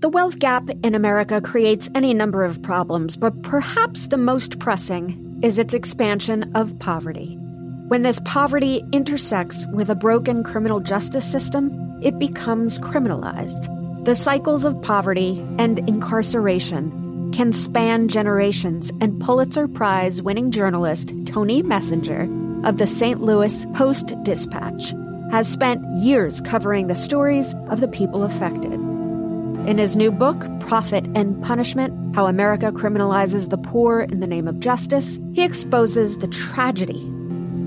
The wealth gap in America creates any number of problems, but perhaps the most pressing is its expansion of poverty. When this poverty intersects with a broken criminal justice system, it becomes criminalized. The cycles of poverty and incarceration can span generations, and Pulitzer Prize-winning journalist Tony Messenger of the St. Louis Post-Dispatch has spent years covering the stories of the people affected. In his new book, Profit and Punishment: How America Criminalizes the Poor in the Name of Justice, he exposes the tragedy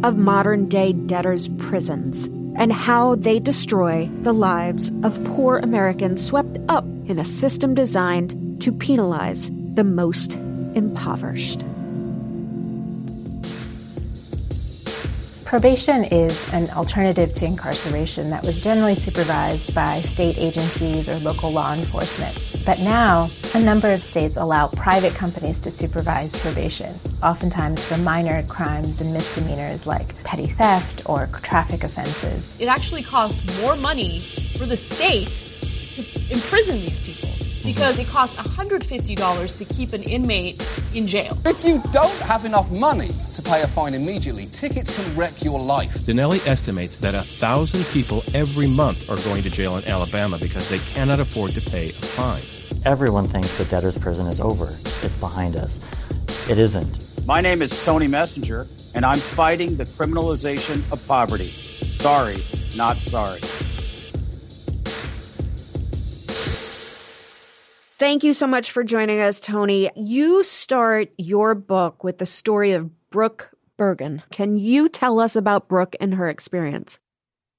of modern-day debtors' prisons and how they destroy the lives of poor Americans swept up in a system designed to penalize the most impoverished. Probation is an alternative to incarceration that was generally supervised by state agencies or local law enforcement. But now, a number of states allow private companies to supervise probation, oftentimes for minor crimes and misdemeanors like petty theft or traffic offenses. It actually costs more money for the state to imprison these people because it costs $150 to keep an inmate in jail. If you don't have enough money to pay a fine immediately, tickets can wreck your life. Dinelli estimates that 1,000 people every month are going to jail in Alabama because they cannot afford to pay a fine. Everyone thinks that debtor's prison is over. It's behind us. It isn't. My name is Tony Messenger, and I'm fighting the criminalization of poverty. Sorry, not sorry. Thank you so much for joining us, Tony. You start your book with the story of Brooke Bergen. Can you tell us about Brooke and her experience?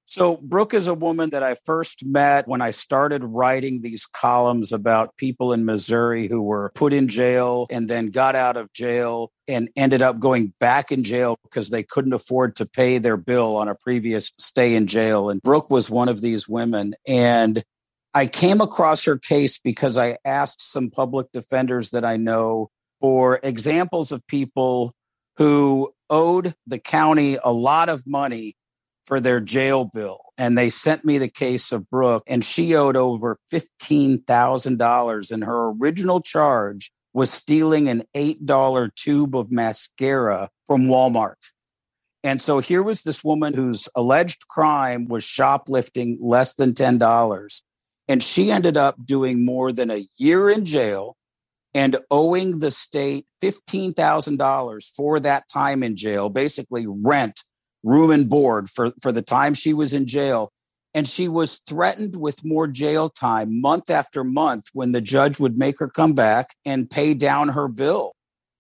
So Brooke is a woman that I first met when I started writing these columns about people in Missouri who were put in jail and then got out of jail and ended up going back in jail because they couldn't afford to pay their bill on a previous stay in jail. And Brooke was one of these women. And I came across her case because I asked some public defenders that I know for examples of people who owed the county a lot of money for their jail bill. And they sent me the case of Brooke, and she owed over $15,000. And her original charge was stealing an $8 tube of mascara from Walmart. And so here was this woman whose alleged crime was shoplifting less than $10. And she ended up doing more than a year in jail and owing the state $15,000 for that time in jail, basically rent, room and board for the time she was in jail. And she was threatened with more jail time month after month when the judge would make her come back and pay down her bill.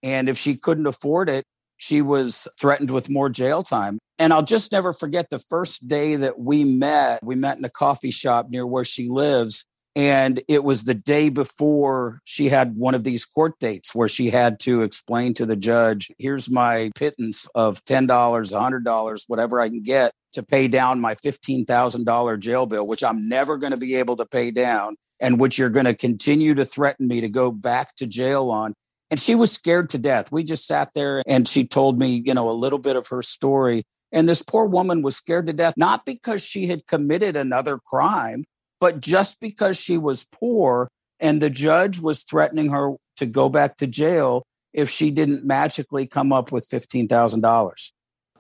And if she couldn't afford it, she was threatened with more jail time. And I'll just never forget the first day that we met in a coffee shop near where she lives. And it was the day before she had one of these court dates where she had to explain to the judge, here's my pittance of $10, $100, whatever I can get to pay down my $15,000 jail bill, which I'm never going to be able to pay down and which you're going to continue to threaten me to go back to jail on. And she was scared to death. We just sat there and she told me, a little bit of her story. And this poor woman was scared to death, not because she had committed another crime, but just because she was poor and the judge was threatening her to go back to jail if she didn't magically come up with $15,000.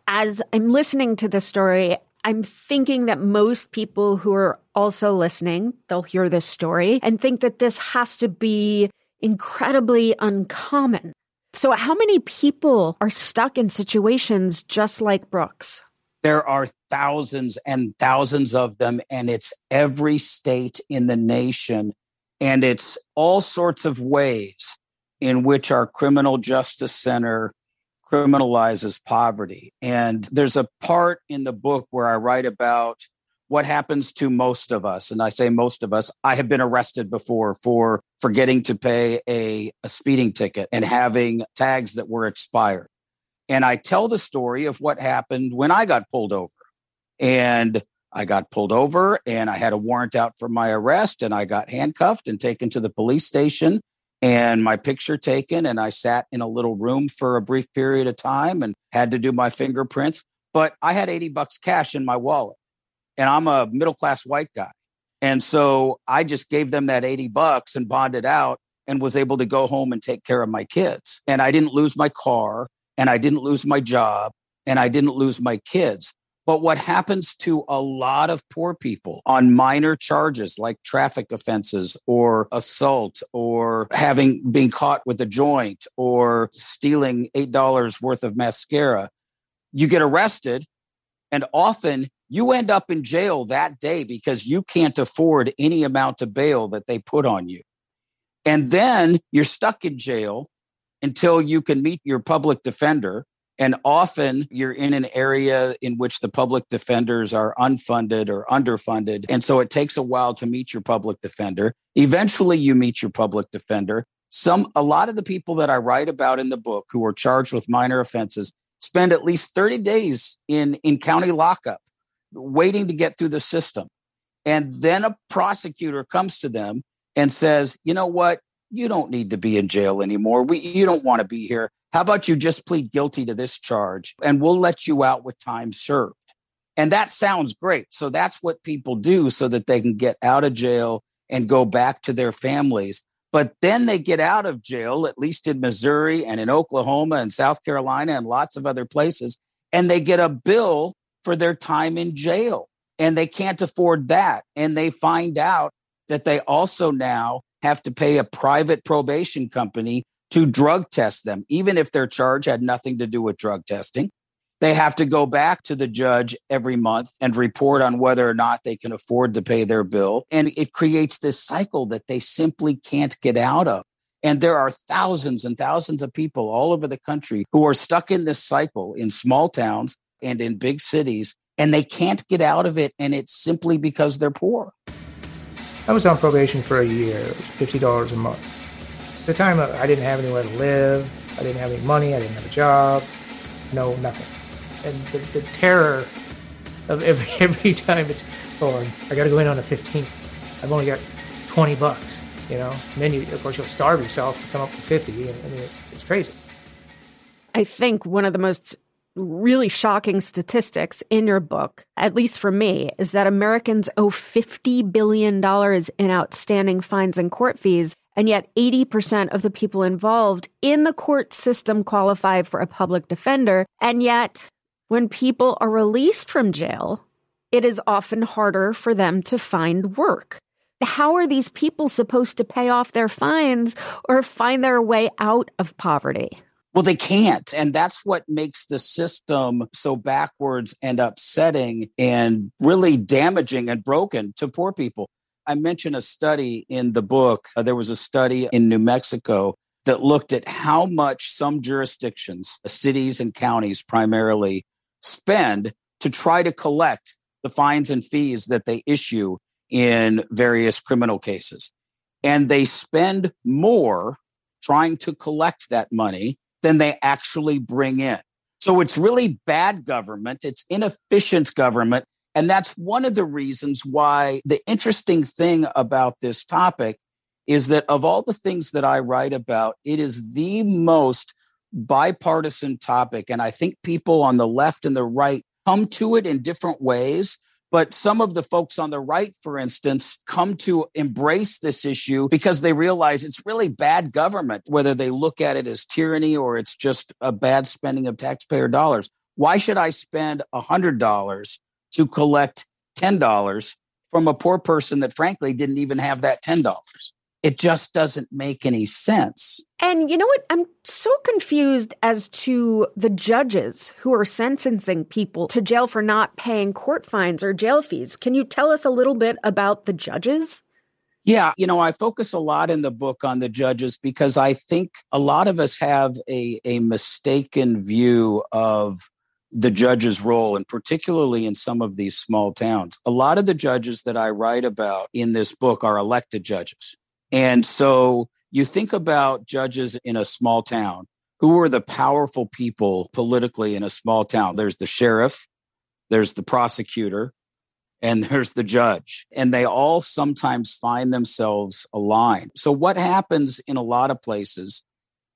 As I'm listening to this story, I'm thinking that most people who are also listening, they'll hear this story and think that this has to be incredibly uncommon. So how many people are stuck in situations just like Brooke's? There are thousands and thousands of them, and it's every state in the nation. And it's all sorts of ways in which our criminal justice center criminalizes poverty. And there's a part in the book where I write about what happens to most of us. And I say most of us. I have been arrested before for forgetting to pay a speeding ticket and having tags that were expired. And I tell the story of what happened when I got pulled over. And I got pulled over and I had a warrant out for my arrest and I got handcuffed and taken to the police station and my picture taken. And I sat in a little room for a brief period of time and had to do my fingerprints. But I had $80 cash in my wallet and I'm a middle-class white guy. And so I just gave them that $80 and bonded out and was able to go home and take care of my kids. And I didn't lose my car and I didn't lose my job and I didn't lose my kids. But what happens to a lot of poor people on minor charges like traffic offenses or assault or being caught with a joint or stealing $8 worth of mascara, you get arrested and often you end up in jail that day because you can't afford any amount of bail that they put on you. And then you're stuck in jail until you can meet your public defender. And often you're in an area in which the public defenders are unfunded or underfunded. And so it takes a while to meet your public defender. Eventually you meet your public defender. A lot of the people that I write about in the book who are charged with minor offenses spend at least 30 days in county lockup waiting to get through the system. And then a prosecutor comes to them and says, you know what? You don't need to be in jail anymore. You don't want to be here. How about you just plead guilty to this charge and we'll let you out with time served? And that sounds great. So that's what people do so that they can get out of jail and go back to their families. But then they get out of jail, at least in Missouri and in Oklahoma and South Carolina and lots of other places, and they get a bill for their time in jail. And they can't afford that. And they find out that they also now have to pay a private probation company to drug test them, even if their charge had nothing to do with drug testing. They have to go back to the judge every month and report on whether or not they can afford to pay their bill. And it creates this cycle that they simply can't get out of. And there are thousands and thousands of people all over the country who are stuck in this cycle in small towns and in big cities, and they can't get out of it. And it's simply because they're poor. I was on probation for a year, $50 a month. At the time, I didn't have anywhere to live. I didn't have any money. I didn't have a job. No, nothing. And the terror of every time it's, I got to go in on the 15th. I've only got $20, you know? And then, of course, you'll starve yourself to come up to 50. I mean, it's crazy. I think one of the most really shocking statistics in your book, at least for me, is that Americans owe $50 billion in outstanding fines and court fees, and yet 80% of the people involved in the court system qualify for a public defender. And yet, when people are released from jail, it is often harder for them to find work. How are these people supposed to pay off their fines or find their way out of poverty? Well, they can't. And that's what makes the system so backwards and upsetting and really damaging and broken to poor people. I mentioned a study in the book. There was a study in New Mexico that looked at how much some jurisdictions, cities and counties primarily, spend to try to collect the fines and fees that they issue in various criminal cases. And they spend more trying to collect that money than they actually bring in. So it's really bad government. It's inefficient government. And that's one of the reasons why the interesting thing about this topic is that of all the things that I write about, it is the most bipartisan topic. And I think people on the left and the right come to it in different ways. But some of the folks on the right, for instance, come to embrace this issue because they realize it's really bad government, whether they look at it as tyranny or it's just a bad spending of taxpayer dollars. Why should I spend $100 to collect $10 from a poor person that frankly didn't even have that $10. It just doesn't make any sense. And you know what? I'm so confused as to the judges who are sentencing people to jail for not paying court fines or jail fees. Can you tell us a little bit about the judges? Yeah, you know, I focus a lot in the book on the judges because I think a lot of us have a mistaken view of the judge's role, and particularly in some of these small towns. A lot of the judges that I write about in this book are elected judges. And so you think about judges in a small town. Who are the powerful people politically in a small town? There's the sheriff, there's the prosecutor, and there's the judge. And they all sometimes find themselves aligned. So what happens in a lot of places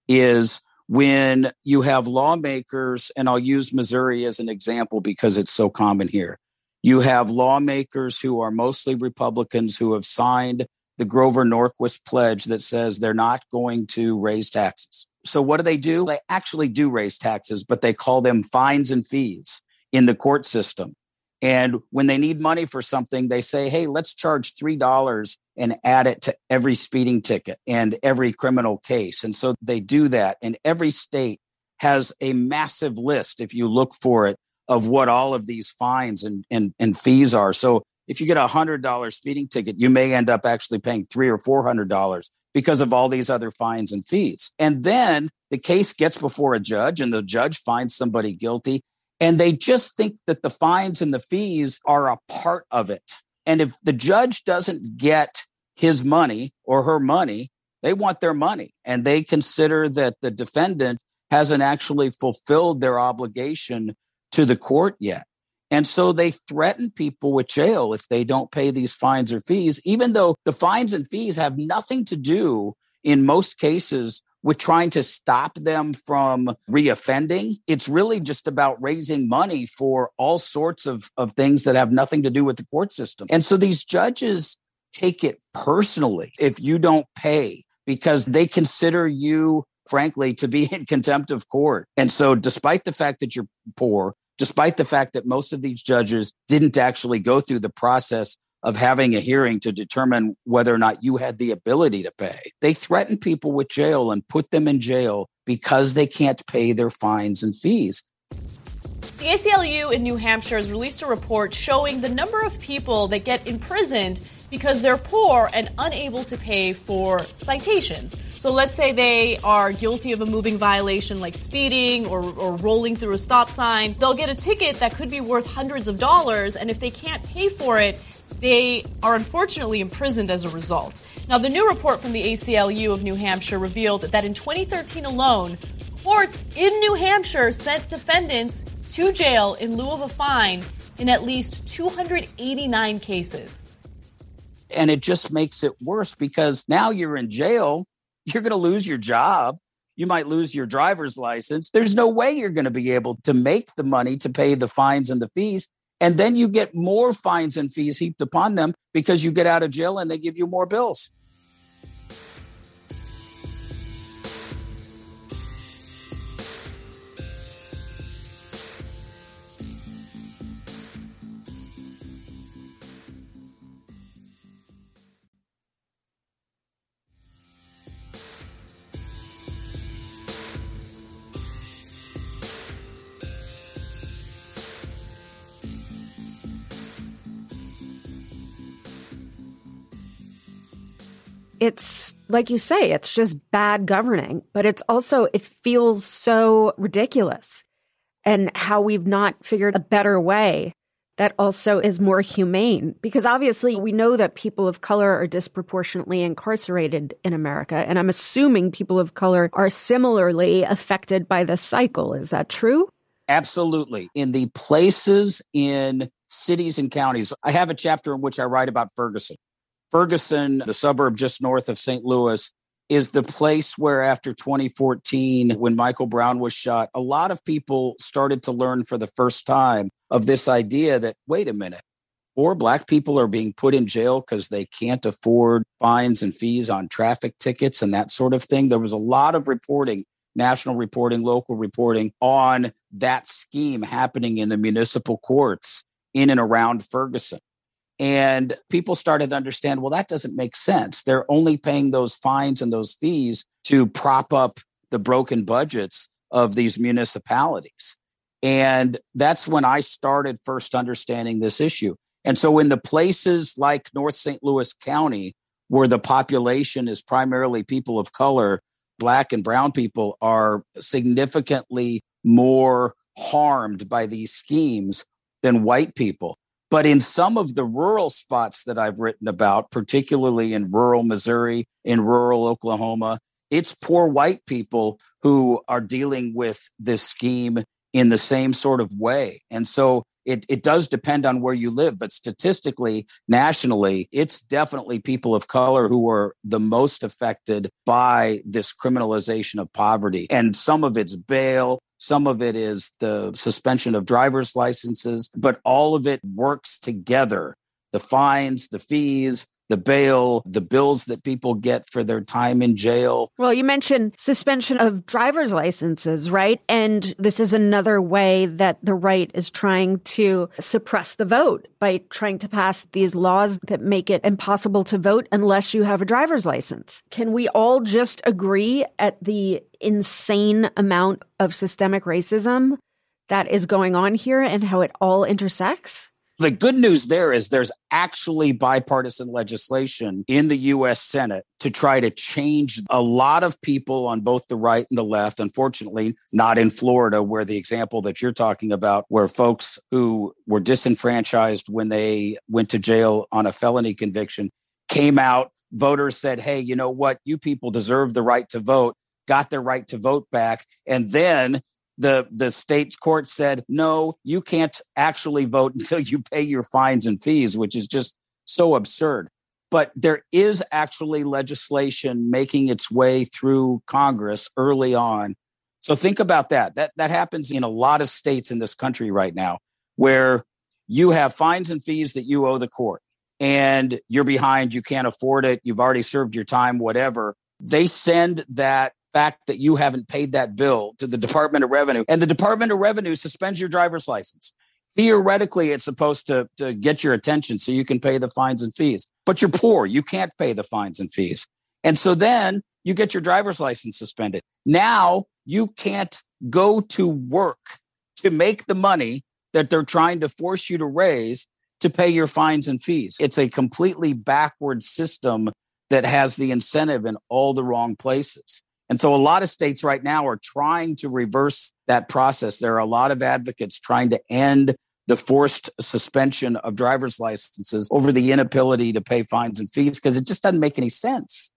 is when you have lawmakers, and I'll use Missouri as an example because it's so common here. You have lawmakers who are mostly Republicans who have signed the Grover Norquist pledge that says they're not going to raise taxes. So what do? They actually do raise taxes, but they call them fines and fees in the court system. And when they need money for something, they say, hey, let's charge $3 and add it to every speeding ticket and every criminal case. And so they do that. And every state has a massive list, if you look for it, of what all of these fines and fees are. So if you get a $100 speeding ticket, you may end up actually paying $300 or $400 because of all these other fines and fees. And then the case gets before a judge and the judge finds somebody guilty. And they just think that the fines and the fees are a part of it. And if the judge doesn't get his money or her money, they want their money. And they consider that the defendant hasn't actually fulfilled their obligation to the court yet. And so they threaten people with jail if they don't pay these fines or fees, even though the fines and fees have nothing to do in most cases with trying to stop them from reoffending. It's really just about raising money for all sorts of things that have nothing to do with the court system. And so these judges take it personally if you don't pay because they consider you, frankly, to be in contempt of court. And so despite the fact that you're poor, despite the fact that most of these judges didn't actually go through the process of having a hearing to determine whether or not you had the ability to pay. They threaten people with jail and put them in jail because they can't pay their fines and fees. The ACLU in New Hampshire has released a report showing the number of people that get imprisoned because they're poor and unable to pay for citations. So let's say they are guilty of a moving violation like speeding or rolling through a stop sign. They'll get a ticket that could be worth hundreds of dollars, and if they can't pay for it, they are unfortunately imprisoned as a result. Now, the new report from the ACLU of New Hampshire revealed that in 2013 alone, courts in New Hampshire sent defendants to jail in lieu of a fine in at least 289 cases. And it just makes it worse because now you're in jail, you're going to lose your job, you might lose your driver's license. There's no way you're going to be able to make the money to pay the fines and the fees. And then you get more fines and fees heaped upon them because you get out of jail and they give you more bills. It's like you say, it's just bad governing, but it's also, it feels so ridiculous and how we've not figured a better way that also is more humane. Because obviously we know that people of color are disproportionately incarcerated in America. And I'm assuming people of color are similarly affected by this cycle. Is that true? Absolutely. In the places in cities and counties, I have a chapter in which I write about Ferguson. Ferguson, the suburb just north of St. Louis, is the place where after 2014, when Michael Brown was shot, a lot of people started to learn for the first time of this idea that, wait a minute, poor Black people are being put in jail because they can't afford fines and fees on traffic tickets and that sort of thing. There was a lot of reporting, national reporting, local reporting on that scheme happening in the municipal courts in and around Ferguson. And people started to understand, well, that doesn't make sense. They're only paying those fines and those fees to prop up the broken budgets of these municipalities. And that's when I started first understanding this issue. And so in the places like North St. Louis County, where the population is primarily people of color, Black and brown people are significantly more harmed by these schemes than white people. But in some of the rural spots that I've written about, particularly in rural Missouri, in rural Oklahoma, it's poor white people who are dealing with this scheme in the same sort of way. And so it does depend on where you live, but statistically, nationally, it's definitely people of color who are the most affected by this criminalization of poverty. And some of it's bail, some of it is the suspension of driver's licenses, but all of it works together. The fines, the fees, the bail, the bills that people get for their time in jail. Well, you mentioned suspension of driver's licenses, right? And this is another way that the right is trying to suppress the vote by trying to pass these laws that make it impossible to vote unless you have a driver's license. Can we all just agree at the insane amount of systemic racism that is going on here and how it all intersects? The good news there is there's actually bipartisan legislation in the U.S. Senate to try to change a lot of people on both the right and the left. Unfortunately, not in Florida, where the example that you're talking about, where folks who were disenfranchised when they went to jail on a felony conviction came out, voters said, hey, you know what? You people deserve the right to vote, got their right to vote back. And then the state court said, no, you can't actually vote until you pay your fines and fees, which is just so absurd. But there is actually legislation making its way through Congress early on. So think about that. That happens in a lot of states in this country right now, where you have fines and fees that you owe the court and you're behind, you can't afford it, you've already served your time, whatever. They send that fact that you haven't paid that bill to the Department of Revenue, and the Department of Revenue suspends your driver's license. Theoretically, it's supposed to get your attention so you can pay the fines and fees, but you're poor. You can't pay the fines and fees. And so then you get your driver's license suspended. Now you can't go to work to make the money that they're trying to force you to raise to pay your fines and fees. It's a completely backward system that has the incentive in all the wrong places. And so a lot of states right now are trying to reverse that process. There are a lot of advocates trying to end the forced suspension of driver's licenses over the inability to pay fines and fees, because it just doesn't make any sense.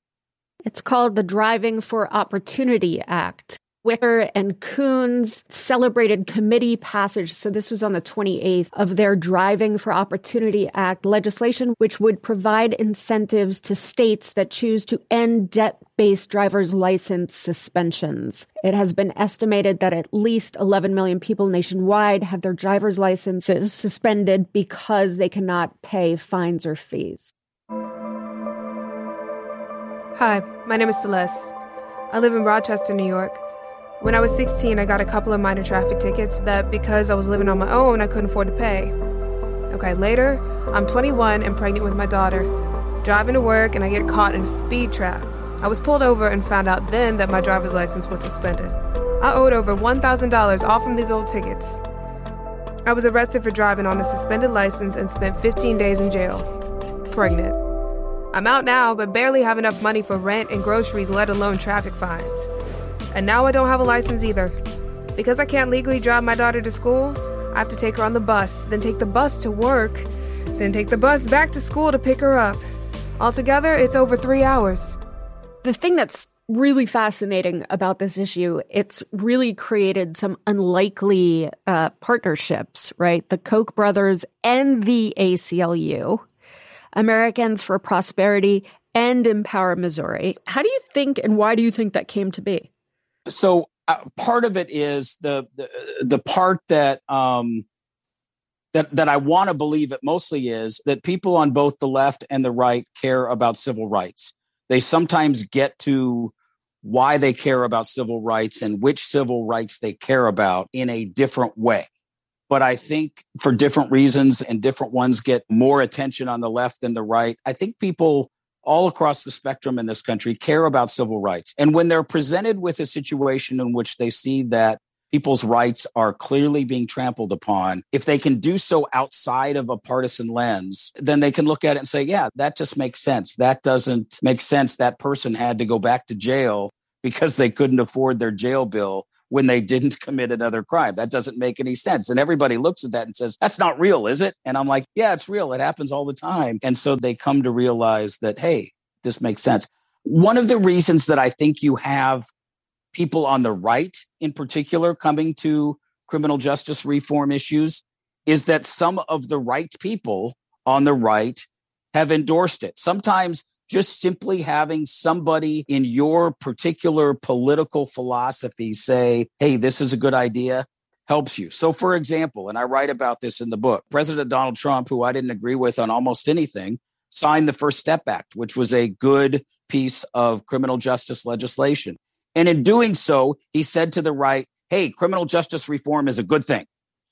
It's called the Driving for Opportunity Act. Wicker and Coons celebrated committee passage. So this was on the 28th of their Driving for Opportunity Act legislation, which would provide incentives to states that choose to end debt-based driver's license suspensions. It has been estimated that at least 11 million people nationwide have their driver's licenses suspended because they cannot pay fines or fees. Hi, my name is Celeste. I live in Rochester, New York. When I was 16, I got a couple of minor traffic tickets that, because I was living on my own, I couldn't afford to pay. Okay, later, I'm 21 and pregnant with my daughter, driving to work, and I get caught in a speed trap. I was pulled over and found out then that my driver's license was suspended. I owed over $1,000 off from these old tickets. I was arrested for driving on a suspended license and spent 15 days in jail, pregnant. I'm out now, but barely have enough money for rent and groceries, let alone traffic fines. And now I don't have a license either. Because I can't legally drive my daughter to school, I have to take her on the bus, then take the bus to work, then take the bus back to school to pick her up. Altogether, it's over 3 hours. The thing that's really fascinating about this issue, it's really created some unlikely partnerships, right? The Koch brothers and the ACLU, Americans for Prosperity, and Empower Missouri. How do you think, and why do you think that came to be? So part of it is the part that that I want to believe it mostly is that people on both the left and the right care about civil rights. They sometimes get to why they care about civil rights and which civil rights they care about in a different way. But I think for different reasons, and different ones get more attention on the left than the right, I think people all across the spectrum in this country care about civil rights. And when they're presented with a situation in which they see that people's rights are clearly being trampled upon, if they can do so outside of a partisan lens, then they can look at it and say, yeah, that just makes sense. That doesn't make sense. That person had to go back to jail because they couldn't afford their jail bill when they didn't commit another crime. That doesn't make any sense. And everybody looks at that and says, that's not real, is it? And I'm like, yeah, it's real. It happens all the time. And so they come to realize that, hey, this makes sense. One of the reasons that I think you have people on the right in particular coming to criminal justice reform issues is that some of the right people on the right have endorsed it. Sometimes just simply having somebody in your particular political philosophy say, hey, this is a good idea, helps you. So for example, and I write about this in the book, President Donald Trump, who I didn't agree with on almost anything, signed the First Step Act, which was a good piece of criminal justice legislation. And in doing so, he said to the right, hey, criminal justice reform is a good thing.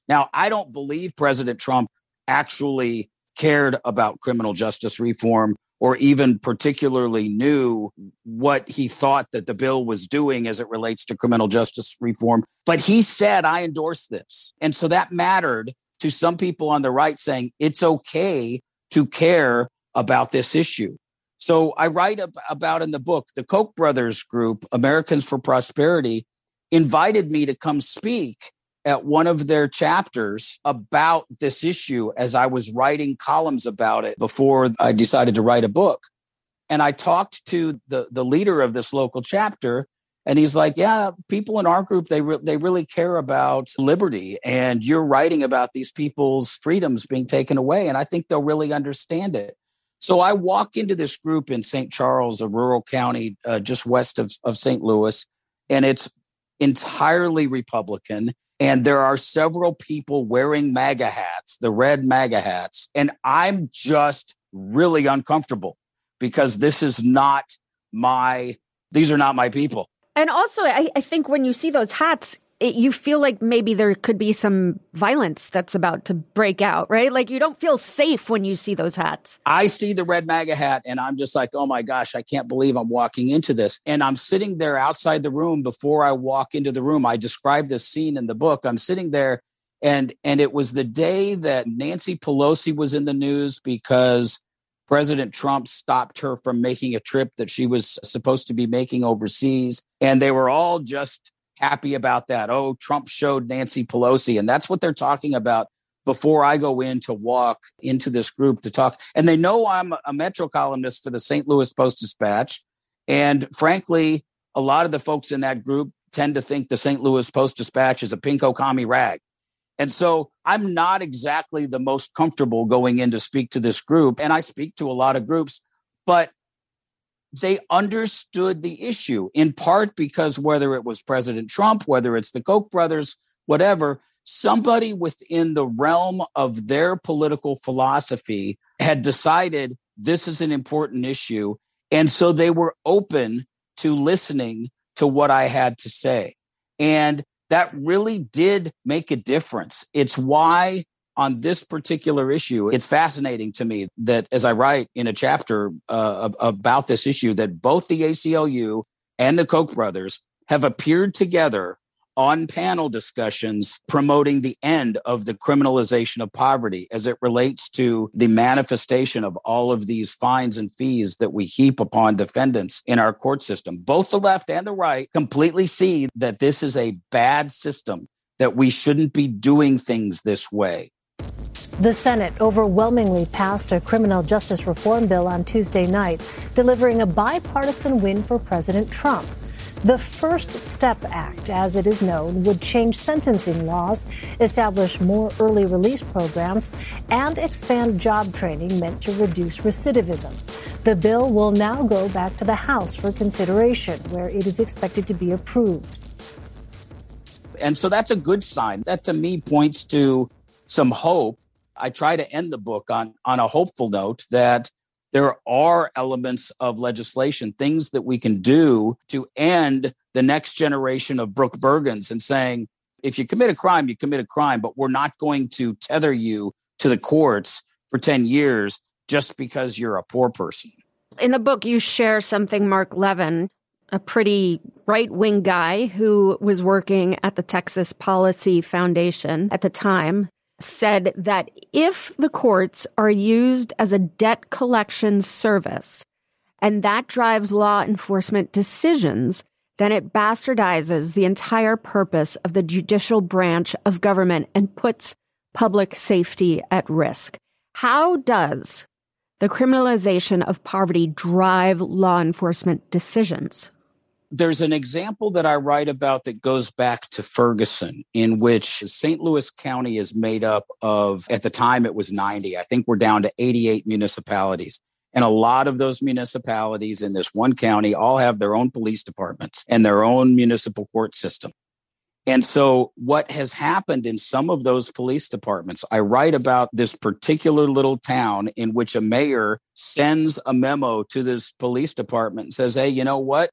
Now, I don't believe President Trump actually cared about criminal justice reform or even particularly knew what he thought that the bill was doing as it relates to criminal justice reform. But he said, I endorse this. And so that mattered to some people on the right saying it's okay to care about this issue. So I write about in the book, the Koch brothers group, Americans for Prosperity, invited me to come speak at one of their chapters about this issue as I was writing columns about it before I decided to write a book. And I talked to the leader of this local chapter, and he's like, yeah, people in our group, they really care about liberty. And you're writing about these people's freedoms being taken away. And I think they'll really understand it. So I walk into this group in St. Charles, a rural county just west of St. Louis, and it's entirely Republican. And there are several people wearing MAGA hats, the red MAGA hats. And I'm just really uncomfortable because these are not my people. And also, I think when you see those hats, you feel like maybe there could be some violence that's about to break out, right? Like you don't feel safe when you see those hats. I see the red MAGA hat and I'm just like, oh my gosh, I can't believe I'm walking into this. And I'm sitting there outside the room before I walk into the room. I describe this scene in the book. I'm sitting there and it was the day that Nancy Pelosi was in the news because President Trump stopped her from making a trip that she was supposed to be making overseas. And they were all just happy about that. Oh, Trump showed Nancy Pelosi. And that's what they're talking about before I go in to walk into this group to talk. And they know I'm a Metro columnist for the St. Louis Post-Dispatch. And frankly, a lot of the folks in that group tend to think the St. Louis Post-Dispatch is a pinko commie rag. And so I'm not exactly the most comfortable going in to speak to this group. And I speak to a lot of groups, but they understood the issue in part because whether it was President Trump, whether it's the Koch brothers, whatever, somebody within the realm of their political philosophy had decided this is an important issue. And so they were open to listening to what I had to say. And that really did make a difference. It's why on this particular issue, it's fascinating to me that as I write in a chapter about this issue, that both the ACLU and the Koch brothers have appeared together on panel discussions promoting the end of the criminalization of poverty as it relates to the manifestation of all of these fines and fees that we heap upon defendants in our court system. Both the left and the right completely see that this is a bad system, that we shouldn't be doing things this way. The Senate overwhelmingly passed a criminal justice reform bill on Tuesday night, delivering a bipartisan win for President Trump. The First Step Act, as it is known, would change sentencing laws, establish more early release programs, and expand job training meant to reduce recidivism. The bill will now go back to the House for consideration, where it is expected to be approved. And so that's a good sign. That to me points to some hope. I try to end the book on a hopeful note that there are elements of legislation, things that we can do to end the next generation of Brooke Bergens and saying, if you commit a crime, you commit a crime, but we're not going to tether you to the courts for 10 years just because you're a poor person. In the book, you share something Mark Levin, a pretty right-wing guy who was working at the Texas Policy Foundation at the time, said that if the courts are used as a debt collection service and that drives law enforcement decisions, then it bastardizes the entire purpose of the judicial branch of government and puts public safety at risk. How does the criminalization of poverty drive law enforcement decisions? There's an example that I write about that goes back to Ferguson, in which St. Louis County is made up of, at the time it was 90, I think we're down to 88 municipalities. And a lot of those municipalities in this one county all have their own police departments and their own municipal court system. And so what has happened in some of those police departments, I write about this particular little town in which a mayor sends a memo to this police department and says, hey, you know what?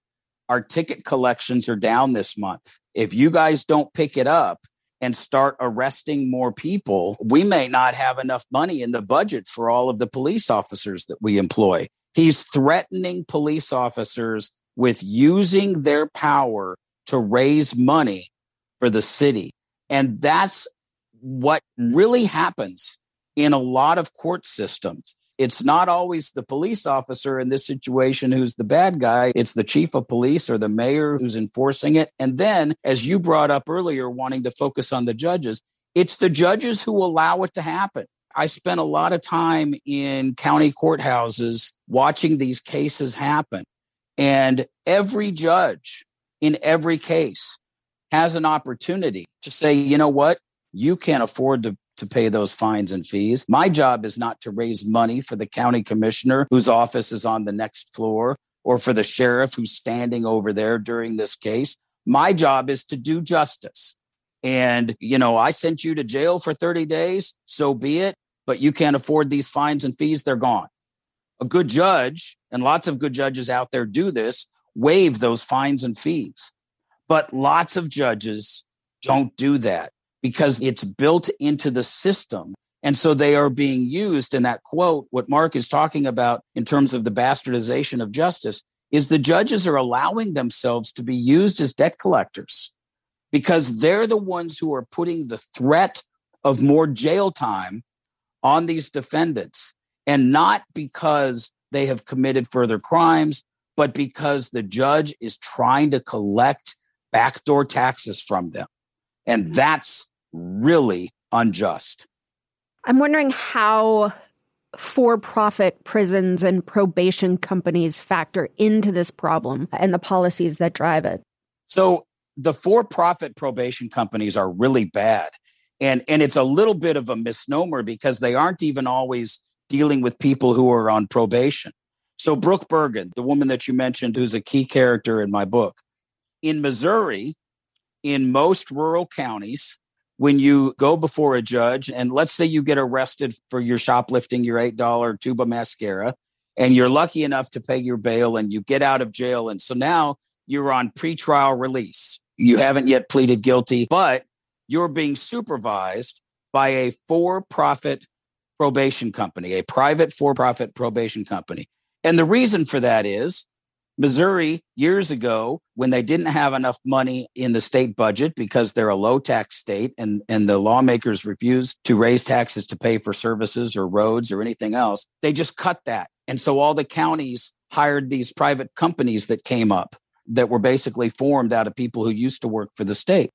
Our ticket collections are down this month. If you guys don't pick it up and start arresting more people, we may not have enough money in the budget for all of the police officers that we employ. He's threatening police officers with using their power to raise money for the city. And that's what really happens in a lot of court systems. It's not always the police officer in this situation who's the bad guy. It's the chief of police or the mayor who's enforcing it. And then, as you brought up earlier, wanting to focus on the judges, it's the judges who allow it to happen. I spent a lot of time in county courthouses watching these cases happen. And every judge in every case has an opportunity to say, you know what, you can't afford to pay those fines and fees. My job is not to raise money for the county commissioner whose office is on the next floor or for the sheriff who's standing over there during this case. My job is to do justice. And, you know, I sent you to jail for 30 days, so be it, but you can't afford these fines and fees, they're gone. A good judge, and lots of good judges out there do this, waive those fines and fees. But lots of judges don't do that, because it's built into the system. And so they are being used in that quote. What Mark is talking about in terms of the bastardization of justice is the judges are allowing themselves to be used as debt collectors because they're the ones who are putting the threat of more jail time on these defendants, and not because they have committed further crimes, but because the judge is trying to collect backdoor taxes from them. And that's really unjust. I'm wondering how for-profit prisons and probation companies factor into this problem and the policies that drive it. So the for-profit probation companies are really bad. And it's a little bit of a misnomer because they aren't even always dealing with people who are on probation. So Brooke Bergen, the woman that you mentioned, who's a key character in my book, in Missouri, in most rural counties, when you go before a judge, and let's say you get arrested for your shoplifting your $8 tube of mascara, and you're lucky enough to pay your bail and you get out of jail. And so now you're on pretrial release. You haven't yet pleaded guilty, but you're being supervised by a for-profit probation company, a private for-profit probation company. And the reason for that is Missouri, years ago, when they didn't have enough money in the state budget because they're a low tax state and the lawmakers refused to raise taxes to pay for services or roads or anything else, they just cut that. And so all the counties hired these private companies that came up that were basically formed out of people who used to work for the state.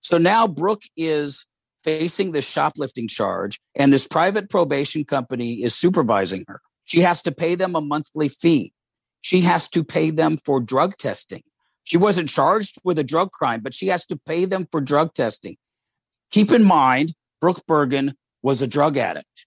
So now Brooke is facing this shoplifting charge, and this private probation company is supervising her. She has to pay them a monthly fee. She has to pay them for drug testing. She wasn't charged with a drug crime, but she has to pay them for drug testing. Keep in mind, Brooke Bergen was a drug addict.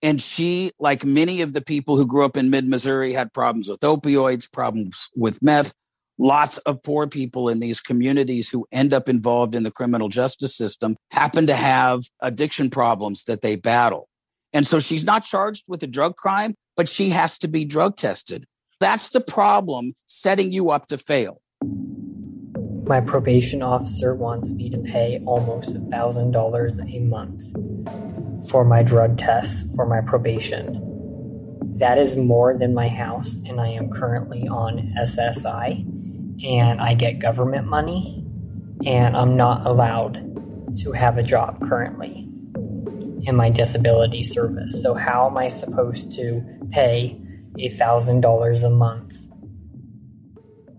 And she, like many of the people who grew up in mid-Missouri, had problems with opioids, problems with meth. Lots of poor people in these communities who end up involved in the criminal justice system happen to have addiction problems that they battle. And so she's not charged with a drug crime, but she has to be drug tested. That's the problem, setting you up to fail. My probation officer wants me to pay almost $1,000 a month for my drug tests for my probation. That is more than my house, and I am currently on SSI, and I get government money, and I'm not allowed to have a job currently in my disability service. So how am I supposed to pay $1,000 a month?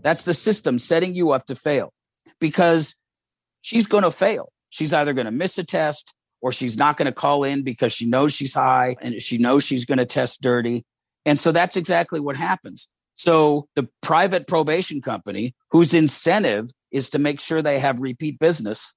That's the system setting you up to fail, because she's going to fail. She's either going to miss a test, or she's not going to call in because she knows she's high and she knows she's going to test dirty. And so that's exactly what happens. So the private probation company, whose incentive is to make sure they have repeat business,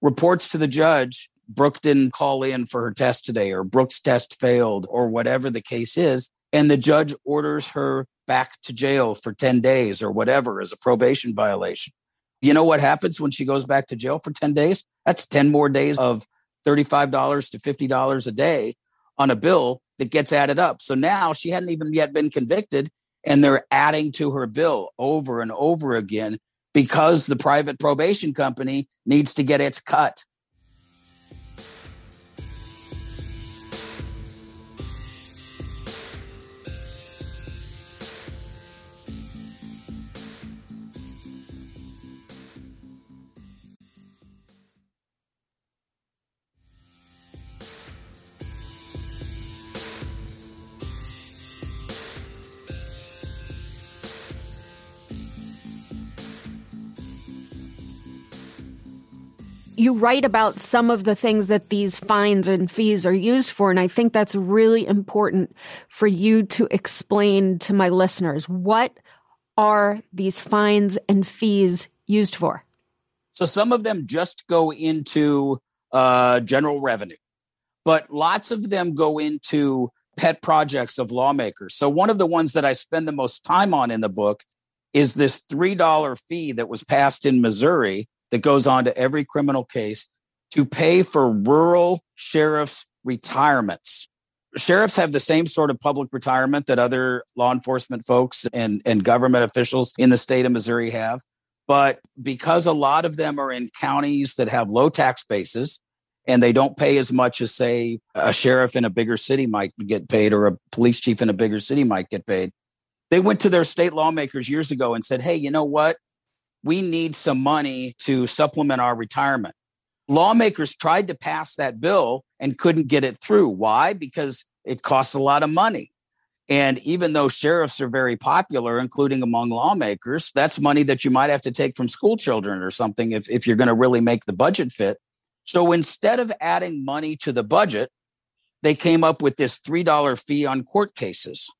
reports to the judge, Brooke didn't call in for her test today, or Brooke's test failed, or whatever the case is. And the judge orders her back to jail for 10 days or whatever as a probation violation. You know what happens when she goes back to jail for 10 days? That's 10 more days of $35 to $50 a day on a bill that gets added up. So now she hadn't even yet been convicted, and they're adding to her bill over and over again because the private probation company needs to get its cut. You write about some of the things that these fines and fees are used for, and I think that's really important for you to explain to my listeners. What are these fines and fees used for? So some of them just go into general revenue, but lots of them go into pet projects of lawmakers. So one of the ones that I spend the most time on in the book is this $3 fee that was passed in Missouri that goes on to every criminal case to pay for rural sheriffs' retirements. Sheriffs have the same sort of public retirement that other law enforcement folks and government officials in the state of Missouri have. But because a lot of them are in counties that have low tax bases and they don't pay as much as, say, a sheriff in a bigger city might get paid or a police chief in a bigger city might get paid, they went to their state lawmakers years ago and said, hey, you know what? We need some money to supplement our retirement. Lawmakers tried to pass that bill and couldn't get it through. Why? Because it costs a lot of money. And even though sheriffs are very popular, including among lawmakers, that's money that you might have to take from school children or something if you're going to really make the budget fit. So instead of adding money to the budget, they came up with this $3 fee on court cases.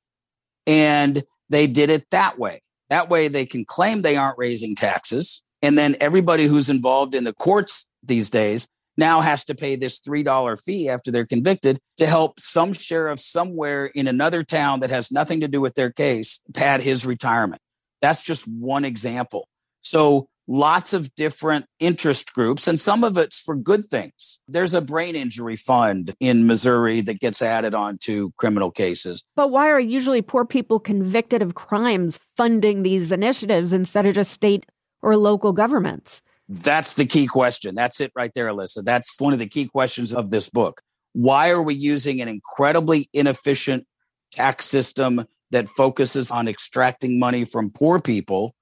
And they did it that way. That way they can claim they aren't raising taxes. And then everybody who's involved in the courts these days now has to pay this $3 fee after they're convicted to help some sheriff somewhere in another town that has nothing to do with their case pad his retirement. That's just one example. So lots of different interest groups, and some of it's for good things. There's a brain injury fund in Missouri that gets added on to criminal cases. But why are usually poor people convicted of crimes funding these initiatives instead of just state or local governments? That's the key question. That's it right there, Alyssa. That's one of the key questions of this book. Why are we using an incredibly inefficient tax system that focuses on extracting money from poor people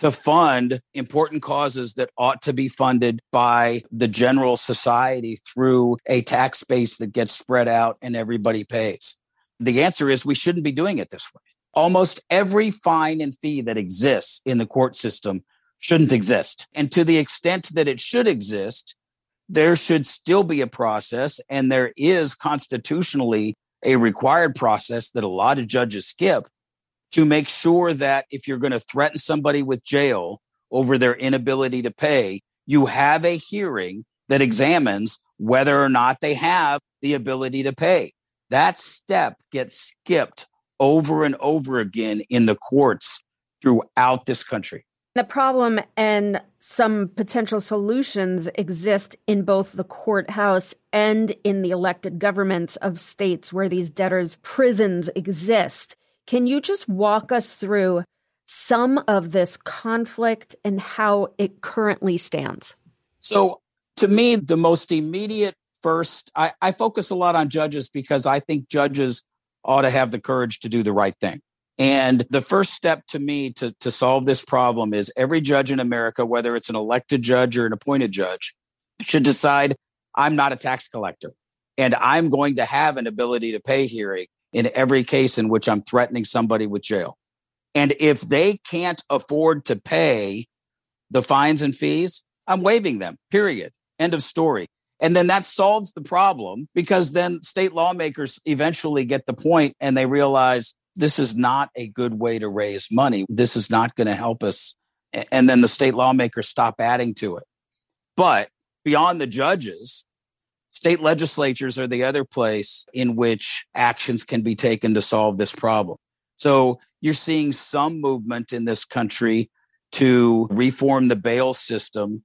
to fund important causes that ought to be funded by the general society through a tax base that gets spread out and everybody pays? The answer is we shouldn't be doing it this way. Almost every fine and fee that exists in the court system shouldn't exist. And to the extent that it should exist, there should still be a process, and there is constitutionally a required process that a lot of judges skip, to make sure that if you're going to threaten somebody with jail over their inability to pay, you have a hearing that examines whether or not they have the ability to pay. That step gets skipped over and over again in the courts throughout this country. The problem and some potential solutions exist in both the courthouse and in the elected governments of states where these debtors' prisons exist. Can you just walk us through some of this conflict and how it currently stands? So to me, the most immediate first, I focus a lot on judges because I think judges ought to have the courage to do the right thing. And the first step to me to solve this problem is every judge in America, whether it's an elected judge or an appointed judge, should decide, I'm not a tax collector, and I'm going to have an ability to pay hearing in every case in which I'm threatening somebody with jail. And if they can't afford to pay the fines and fees, I'm waiving them, period. End of story. And then that solves the problem, because then state lawmakers eventually get the point and they realize this is not a good way to raise money. This is not going to help us. And then the state lawmakers stop adding to it. But beyond the judges, state legislatures are the other place in which actions can be taken to solve this problem. So you're seeing some movement in this country to reform the bail system.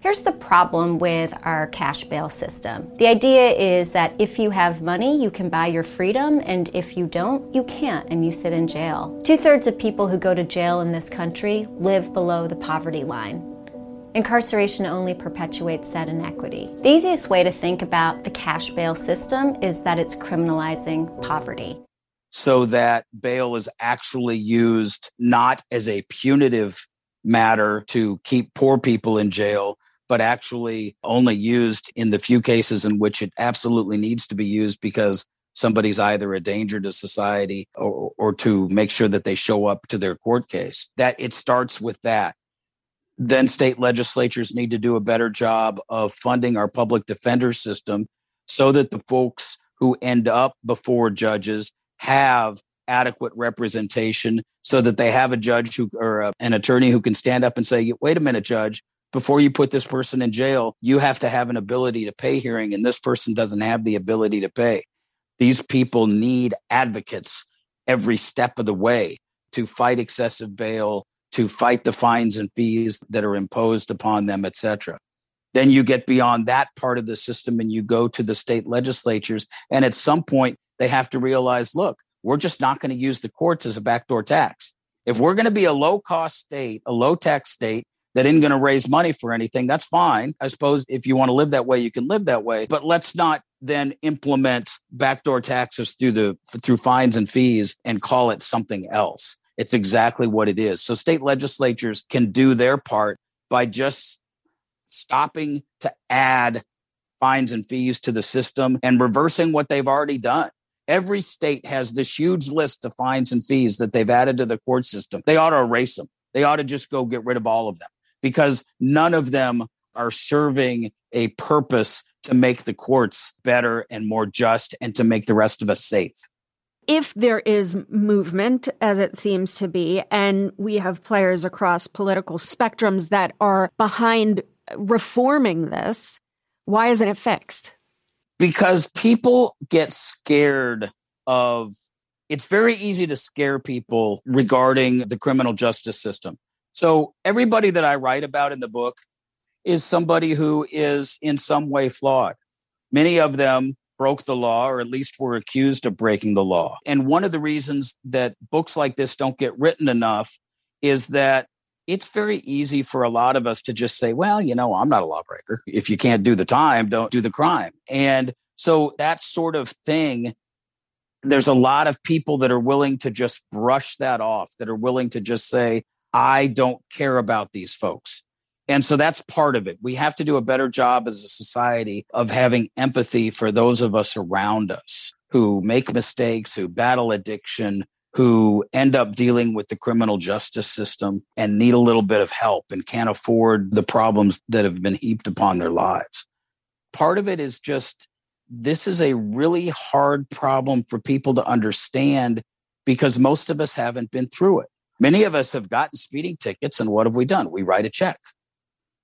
Here's the problem with our cash bail system. The idea is that if you have money, you can buy your freedom, and if you don't, you can't, and you sit in jail. 2/3 of people who go to jail in this country live below the poverty line. Incarceration only perpetuates that inequity. The easiest way to think about the cash bail system is that it's criminalizing poverty. So that bail is actually used not as a punitive matter to keep poor people in jail, but actually only used in the few cases in which it absolutely needs to be used because somebody's either a danger to society or to make sure that they show up to their court case. That it starts with that. Then state legislatures need to do a better job of funding our public defender system so that the folks who end up before judges have adequate representation, so that they have a judge who, or an attorney who can stand up and say, wait a minute, judge, before you put this person in jail, you have to have an ability to pay hearing, and this person doesn't have the ability to pay. These people need advocates every step of the way to fight excessive bail, to fight the fines and fees that are imposed upon them, et cetera. Then you get beyond that part of the system and you go to the state legislatures. And at some point, they have to realize, look, we're just not going to use the courts as a backdoor tax. If we're going to be a low-cost state, a low-tax state that isn't going to raise money for anything, that's fine. I suppose if you want to live that way, you can live that way. But let's not then implement backdoor taxes through fines and fees and call it something else. It's exactly what it is. So state legislatures can do their part by just stopping to add fines and fees to the system and reversing what they've already done. Every state has this huge list of fines and fees that they've added to the court system. They ought to erase them. They ought to just go get rid of all of them, because none of them are serving a purpose to make the courts better and more just and to make the rest of us safe. If there is movement, as it seems to be, and we have players across political spectrums that are behind reforming this, why isn't it fixed? Because people get scared of, it's very easy to scare people regarding the criminal justice system. So everybody that I write about in the book is somebody who is in some way flawed. Many of them broke the law, or at least were accused of breaking the law. And one of the reasons that books like this don't get written enough is that it's very easy for a lot of us to just say, well, you know, I'm not a lawbreaker. If you can't do the time, don't do the crime. And so that sort of thing, there's a lot of people that are willing to just brush that off, that are willing to just say, I don't care about these folks. And so that's part of it. We have to do a better job as a society of having empathy for those of us around us who make mistakes, who battle addiction, who end up dealing with the criminal justice system and need a little bit of help and can't afford the problems that have been heaped upon their lives. Part of it is just, this is a really hard problem for people to understand because most of us haven't been through it. Many of us have gotten speeding tickets, and what have we done? We write a check.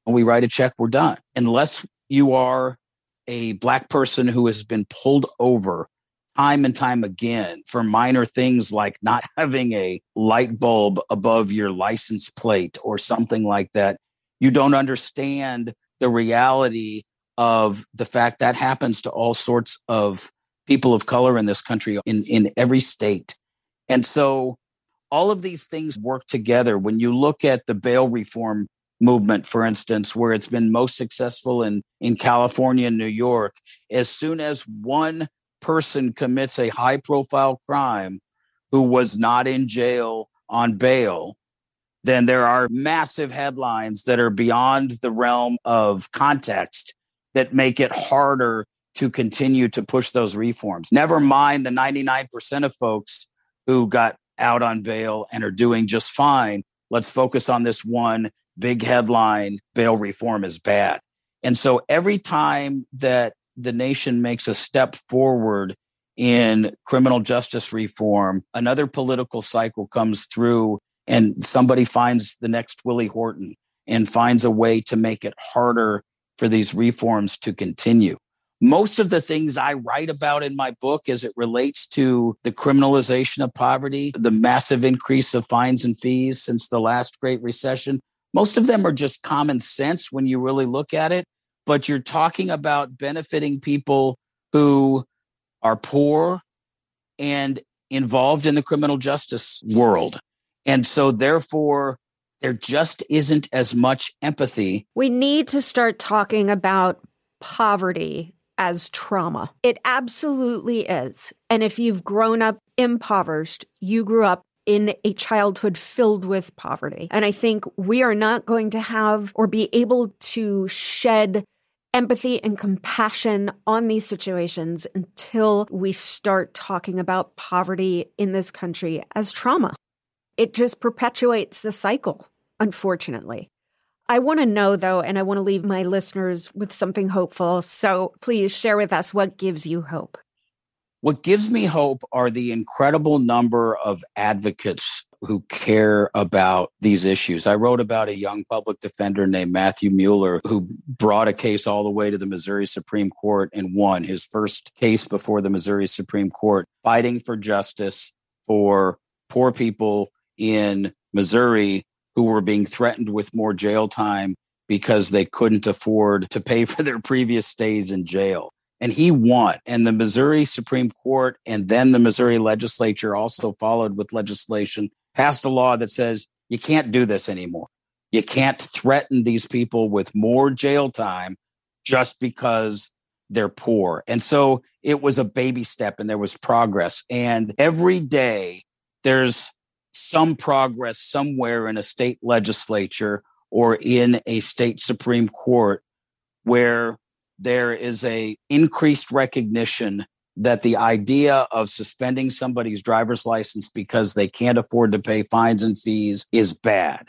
When we write a check, we're done. Unless you are a Black person who has been pulled over time and time again for minor things like not having a light bulb above your license plate or something like that, you don't understand the reality of the fact that happens to all sorts of people of color in this country, in every state. And so All of these things work together. When you look at the bail reform movement, for instance, where it's been most successful in California and New York, as soon as one person commits a high-profile crime who was not in jail on bail, then there are massive headlines that are beyond the realm of context that make it harder to continue to push those reforms. Never mind the 99% of folks who got out on bail and are doing just fine. Let's focus on this one big headline, bail reform is bad. And so every time that the nation makes a step forward in criminal justice reform, another political cycle comes through and somebody finds the next Willie Horton and finds a way to make it harder for these reforms to continue. Most of the things I write about in my book as it relates to the criminalization of poverty, the massive increase of fines and fees since the last Great Recession, most of them are just common sense when you really look at it. But you're talking about benefiting people who are poor and involved in the criminal justice world. And so therefore, there just isn't as much empathy. We need to start talking about poverty as trauma. It absolutely is. And if you've grown up impoverished, you grew up in a childhood filled with poverty. And I think we are not going to have or be able to shed empathy and compassion on these situations until we start talking about poverty in this country as trauma. It just perpetuates the cycle, unfortunately. I want to know, though, and I want to leave my listeners with something hopeful. So please share with us what gives you hope. What gives me hope are the incredible number of advocates who care about these issues. I wrote about a young public defender named Matthew Mueller, who brought a case all the way to the Missouri Supreme Court and won his first case before the Missouri Supreme Court, fighting for justice for poor people in Missouri who were being threatened with more jail time because they couldn't afford to pay for their previous stays in jail. And he won. And the Missouri Supreme Court and then the Missouri legislature also followed with legislation, passed a law that says you can't do this anymore. You can't threaten these people with more jail time just because they're poor. And so it was a baby step and there was progress. And every day there's some progress somewhere in a state legislature or in a state Supreme Court where there is an increased recognition that the idea of suspending somebody's driver's license because they can't afford to pay fines and fees is bad,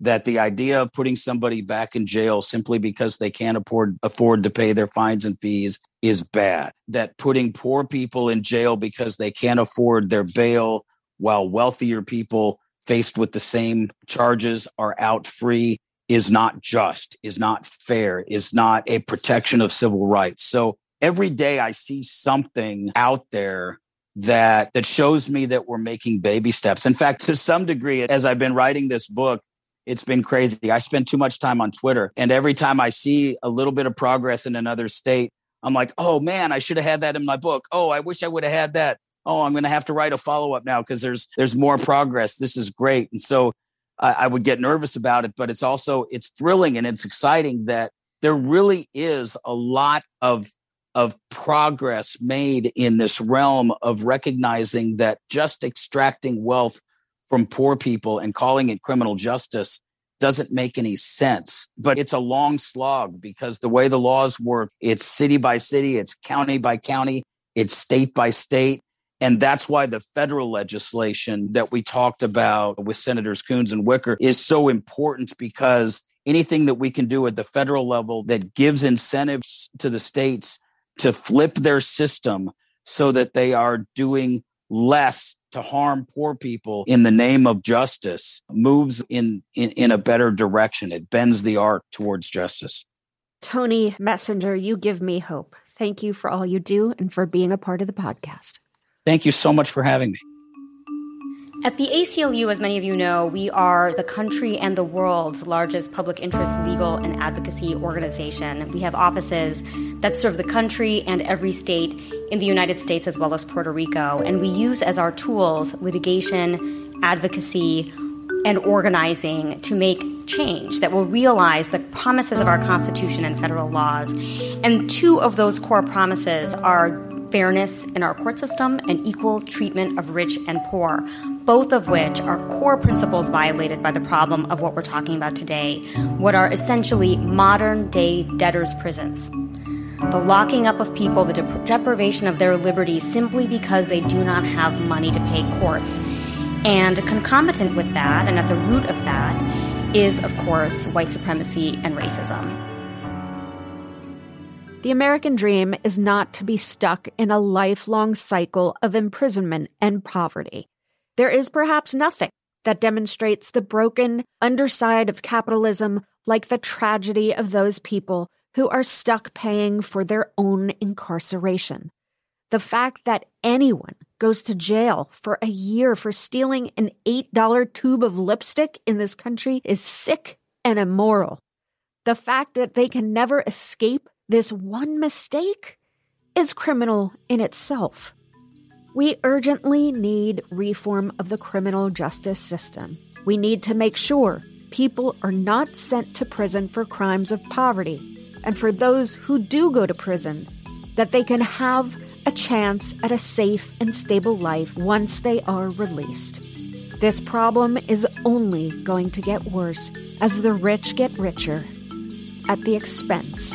that the idea of putting somebody back in jail simply because they can't afford to pay their fines and fees is bad, that putting poor people in jail because they can't afford their bail while wealthier people faced with the same charges are out free is not just, is not fair, is not a protection of civil rights. So every day I see something out there that shows me that we're making baby steps. In fact, to some degree, as I've been writing this book, it's been crazy. I spend too much time on Twitter. And every time I see a little bit of progress in another state, I'm like, oh man, I should have had that in my book. Oh, I wish I would have had that. Oh, I'm going to have to write a follow-up now because there's more progress. This is great. And so I would get nervous about it, but it's thrilling and it's exciting that there really is a lot of progress made in this realm of recognizing that just extracting wealth from poor people and calling it criminal justice doesn't make any sense. But it's a long slog because the way the laws work, it's city by city, it's county by county, it's state by state. And that's why the federal legislation that we talked about with Senators Coons and Wicker is so important, because anything that we can do at the federal level that gives incentives to the states to flip their system so that they are doing less to harm poor people in the name of justice moves in a better direction. It bends the arc towards justice. Tony Messenger, you give me hope. Thank you for all you do and for being a part of the podcast. Thank you so much for having me. At the ACLU, as many of you know, we are the country and the world's largest public interest legal and advocacy organization. We have offices that serve the country and every state in the United States as well as Puerto Rico, and we use as our tools litigation, advocacy, and organizing to make change that will realize the promises of our Constitution and federal laws. And two of those core promises are fairness in our court system and equal treatment of rich and poor, both of which are core principles violated by the problem of what we're talking about today, what are essentially modern-day debtors' prisons. The locking up of people, the deprivation of their liberty simply because they do not have money to pay courts. And concomitant with that, and at the root of that, is, of course, white supremacy and racism. The American dream is not to be stuck in a lifelong cycle of imprisonment and poverty. There is perhaps nothing that demonstrates the broken underside of capitalism like the tragedy of those people who are stuck paying for their own incarceration. The fact that anyone goes to jail for a year for stealing an $8 tube of lipstick in this country is sick and immoral. The fact that they can never escape this one mistake is criminal in itself. We urgently need reform of the criminal justice system. We need to make sure people are not sent to prison for crimes of poverty, and for those who do go to prison, that they can have a chance at a safe and stable life once they are released. This problem is only going to get worse as the rich get richer at the expense